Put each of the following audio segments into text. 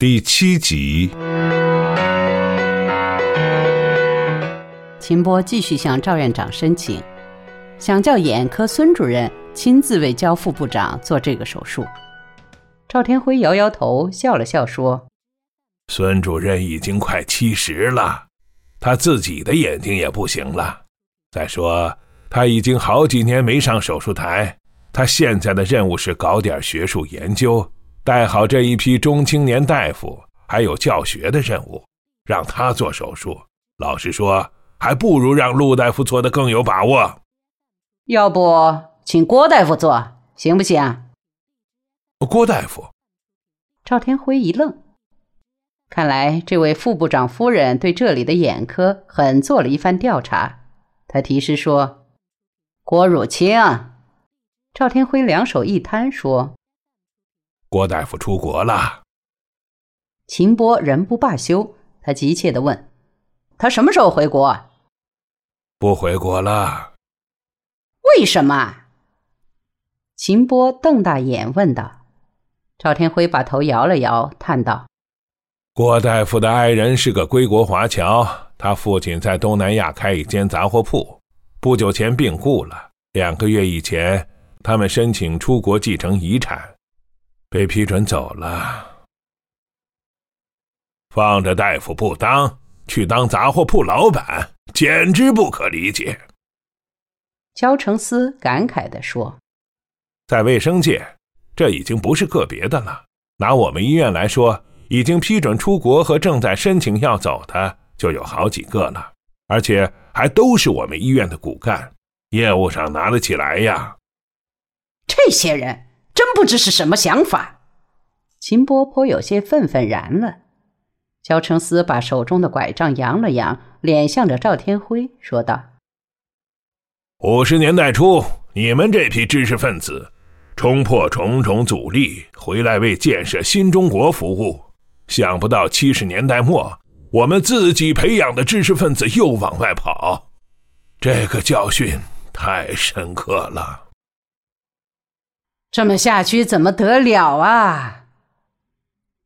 第7集。秦波继续向赵院长申请，想叫眼科孙主任亲自为焦副部长做这个手术。赵天辉摇摇头，笑了笑说：“孙主任已经快70了，他自己的眼睛也不行了。再说，他已经好几年没上手术台，他现在的任务是搞点学术研究。”带好这一批中青年大夫，还有教学的任务，让他做手术，老实说，还不如让陆大夫做得更有把握。要不请郭大夫做，行不行？郭大夫？赵天辉一愣，看来这位副部长夫人对这里的眼科很做了一番调查。他提示说：“郭汝清。”赵天辉两手一摊说：“郭大夫出国了。”秦波仍不罢休，他急切地问：“他什么时候回国？”“不回国了。”“为什么？”秦波瞪大眼问道。赵天辉把头摇了摇，叹道：“郭大夫的爱人是个归国华侨，他父亲在东南亚开一间杂货铺，不久前病故了。2个月以前，他们申请出国继承遗产，被批准走了。放着大夫不当，去当杂货铺老板，简直不可理解。”焦成思感慨地说：“在卫生界，这已经不是个别的了。拿我们医院来说，已经批准出国和正在申请要走的就有好几个了，而且还都是我们医院的骨干，业务上拿得起来呀。”“这些人真不知是什么想法。”秦波颇有些愤愤然了。焦成思把手中的拐杖扬了扬，脸向着赵天辉说道：“50年代初，你们这批知识分子冲破重重阻力，回来为建设新中国服务。想不到70年代末，我们自己培养的知识分子又往外跑，这个教训太深刻了。”“这么下去怎么得了啊？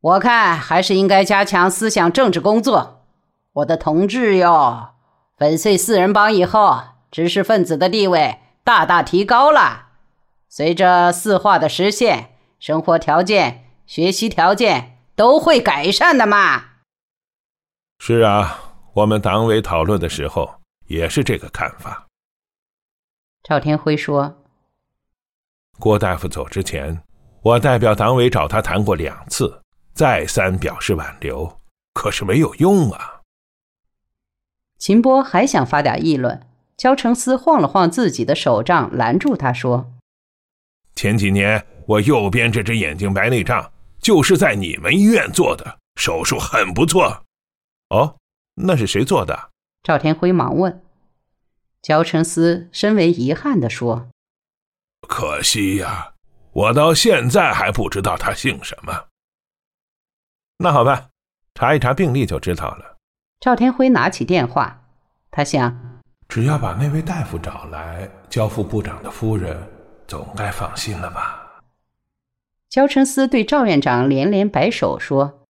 我看还是应该加强思想政治工作。我的同志哟，粉碎4人帮以后，知识分子的地位大大提高了。随着4化的实现，生活条件、学习条件都会改善的嘛。”“是啊，我们党委讨论的时候也是这个看法。”赵天辉说：“郭大夫走之前，我代表党委找他谈过2次，再三表示挽留，可是没有用啊。”秦波还想发点议论，焦成思晃了晃自己的手杖，拦住他说：“前几年我右边这只眼睛白内障就是在你们医院做的，手术很不错。”“哦，那是谁做的？”赵天辉忙问。焦成思深为遗憾地说：“可惜呀，我到现在还不知道他姓什么。”“那好吧，查一查病历就知道了。”赵天辉拿起电话，他想，只要把那位大夫找来，焦副部长的夫人总该放心了吧。焦成思对赵院长连连摆手说：“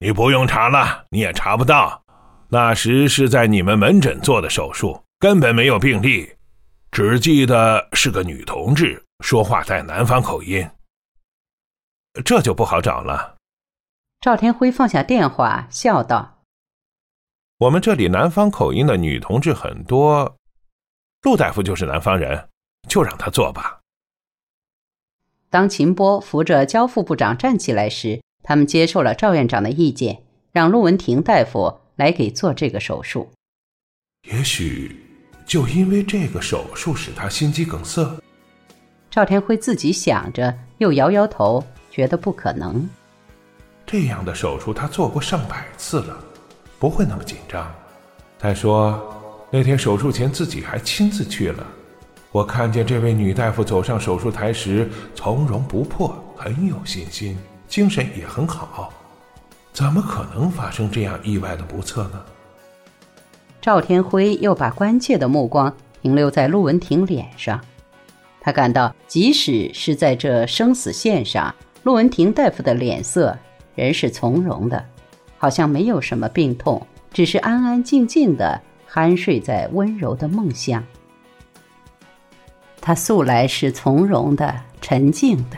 你不用查了，你也查不到。那时是在你们门诊做的手术，根本没有病历，只记得是个女同志，说话带南方口音，这就不好找了。”赵天辉放下电话，笑道：“我们这里南方口音的女同志很多，陆大夫就是南方人，就让他做吧。”当秦波扶着焦副部长站起来时，他们接受了赵院长的意见，让陆文婷大夫来给做这个手术。也许就因为这个手术使他心肌梗塞，赵天辉自己想着，又摇摇头，觉得不可能。这样的手术他做过上百次了，不会那么紧张。再说那天手术前自己还亲自去了，我看见这位女大夫走上手术台时从容不迫，很有信心，精神也很好，怎么可能发生这样意外的不测呢？赵天辉又把关切的目光停留在陆文婷脸上，他感到即使是在这生死线上，陆文婷大夫的脸色人是从容的，好像没有什么病痛，只是安安静静地酣睡在温柔的梦乡。他素来是从容的、沉静的。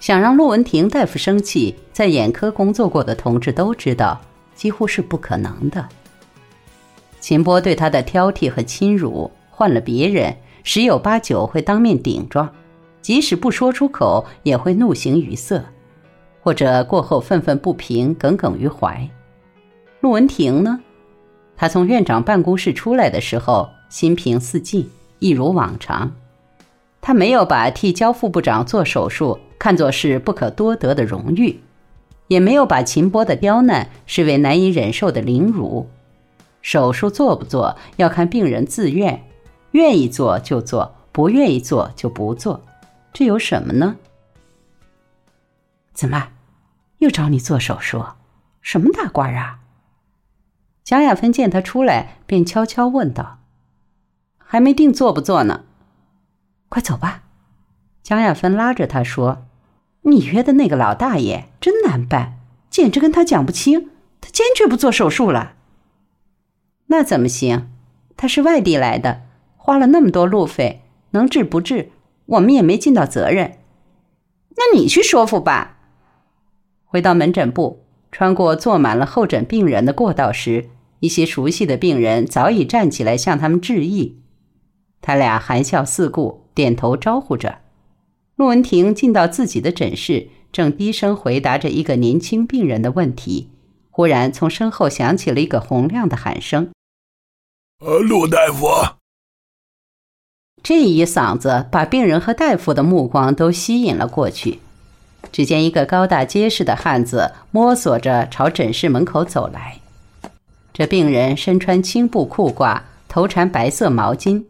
想让陆文婷大夫生气，在眼科工作过的同志都知道，几乎是不可能的。秦波对他的挑剔和侵辱，换了别人，十有八九会当面顶撞，即使不说出口，也会怒形于色，或者过后愤愤不平，耿耿于怀。陆文婷呢？她从院长办公室出来的时候，心平四季，一如往常。她没有把替焦副部长做手术看作是不可多得的荣誉，也没有把秦波的刁难视为难以忍受的凌辱。手术做不做，要看病人自愿，愿意做就做，不愿意做就不做，这有什么呢？怎么，又找你做手术？什么大官啊？蒋雅芬见他出来，便悄悄问道：“还没定做不做呢。”快走吧。蒋雅芬拉着他说：“你约的那个老大爷真难办，简直跟他讲不清，他坚决不做手术了。”那怎么行？他是外地来的，花了那么多路费，能治不治，我们也没尽到责任。那你去说服吧。回到门诊部，穿过坐满了候诊病人的过道时，一些熟悉的病人早已站起来向他们致意。他俩含笑四顾，点头招呼着。陆文婷进到自己的诊室，正低声回答着一个年轻病人的问题，忽然从身后响起了一个洪亮的喊声：“陆大夫！”这一嗓子把病人和大夫的目光都吸引了过去。只见一个高大结实的汉子摸索着朝诊室门口走来。这病人身穿青布裤褂，头缠白色毛巾，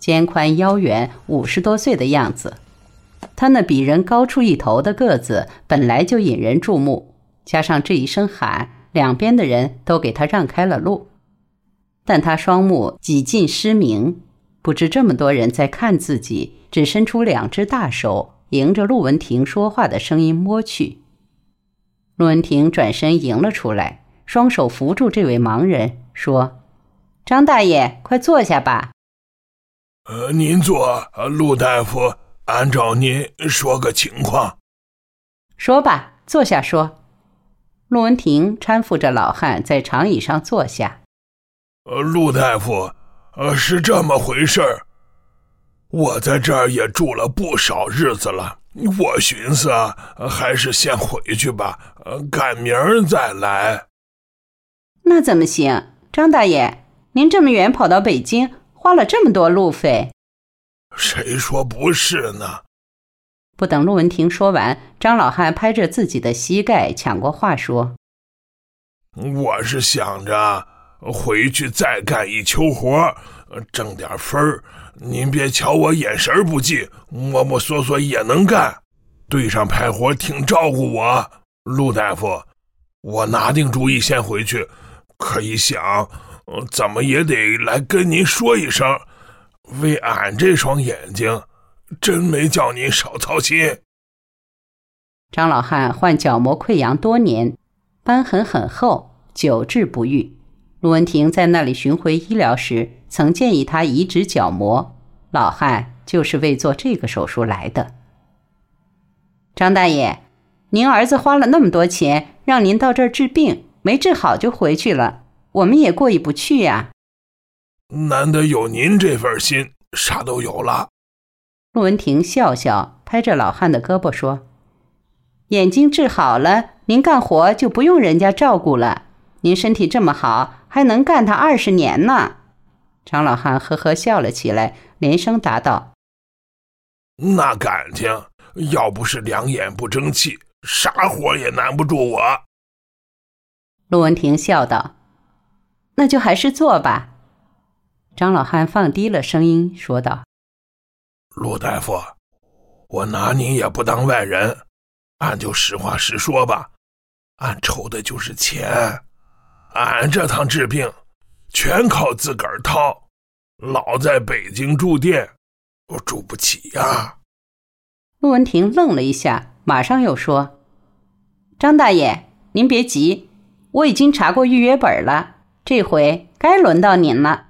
肩宽腰圆，50多岁的样子。他那比人高出一头的个子本来就引人注目，加上这一声喊，两边的人都给他让开了路。但他双目几近失明，不知这么多人在看自己，只伸出2只大手，迎着陆文婷说话的声音摸去。陆文婷转身迎了出来，双手扶住这位盲人，说：“张大爷，快坐下吧。”“您坐，陆大夫，按照您说个情况。”“说吧，坐下说。”陆文婷搀扶着老汉在长椅上坐下。“陆大夫，是这么回事儿，我在这儿也住了不少日子了，我寻思还是先回去吧，赶明儿再来。”“那怎么行？张大爷，您这么远跑到北京，花了这么多路费。”“谁说不是呢？”不等陆文婷说完，张老汉拍着自己的膝盖抢过话说：“我是想着回去再干一秋活，挣点分，您别瞧我眼神不济，摸摸索索也能干，队上派活挺照顾我。陆大夫，我拿定主意先回去，可一想，怎么也得来跟您说一声，为俺这双眼睛，真没叫您少操心。”张老汉患角膜溃疡多年，瘢痕很厚，久治不愈。陆文婷在那里巡回医疗时，曾建议他移植角膜，老汉就是为做这个手术来的。“张大爷，您儿子花了那么多钱，让您到这儿治病，没治好就回去了，我们也过意不去呀。”“难得有您这份心，啥都有了。”陆文婷笑笑，拍着老汉的胳膊说：“眼睛治好了，您干活就不用人家照顾了，您身体这么好，还能干他20年呢。”张老汉呵呵笑了起来，连声答道：“那感情，要不是两眼不争气，啥活也难不住我。”陆文婷笑道：“那就还是做吧。”张老汉放低了声音说道：“陆大夫，我拿您也不当外人，俺就实话实说吧，俺愁的就是钱。俺这趟治病全靠自个儿掏，老在北京住店，我住不起呀。”陆文婷愣了一下，马上又说：“张大爷，您别急，我已经查过预约本了，这回该轮到您了。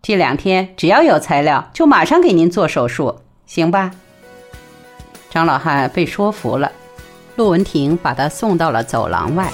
这两天只要有材料，就马上给您做手术，行吧？张老汉被说服了，陆文婷把他送到了走廊外。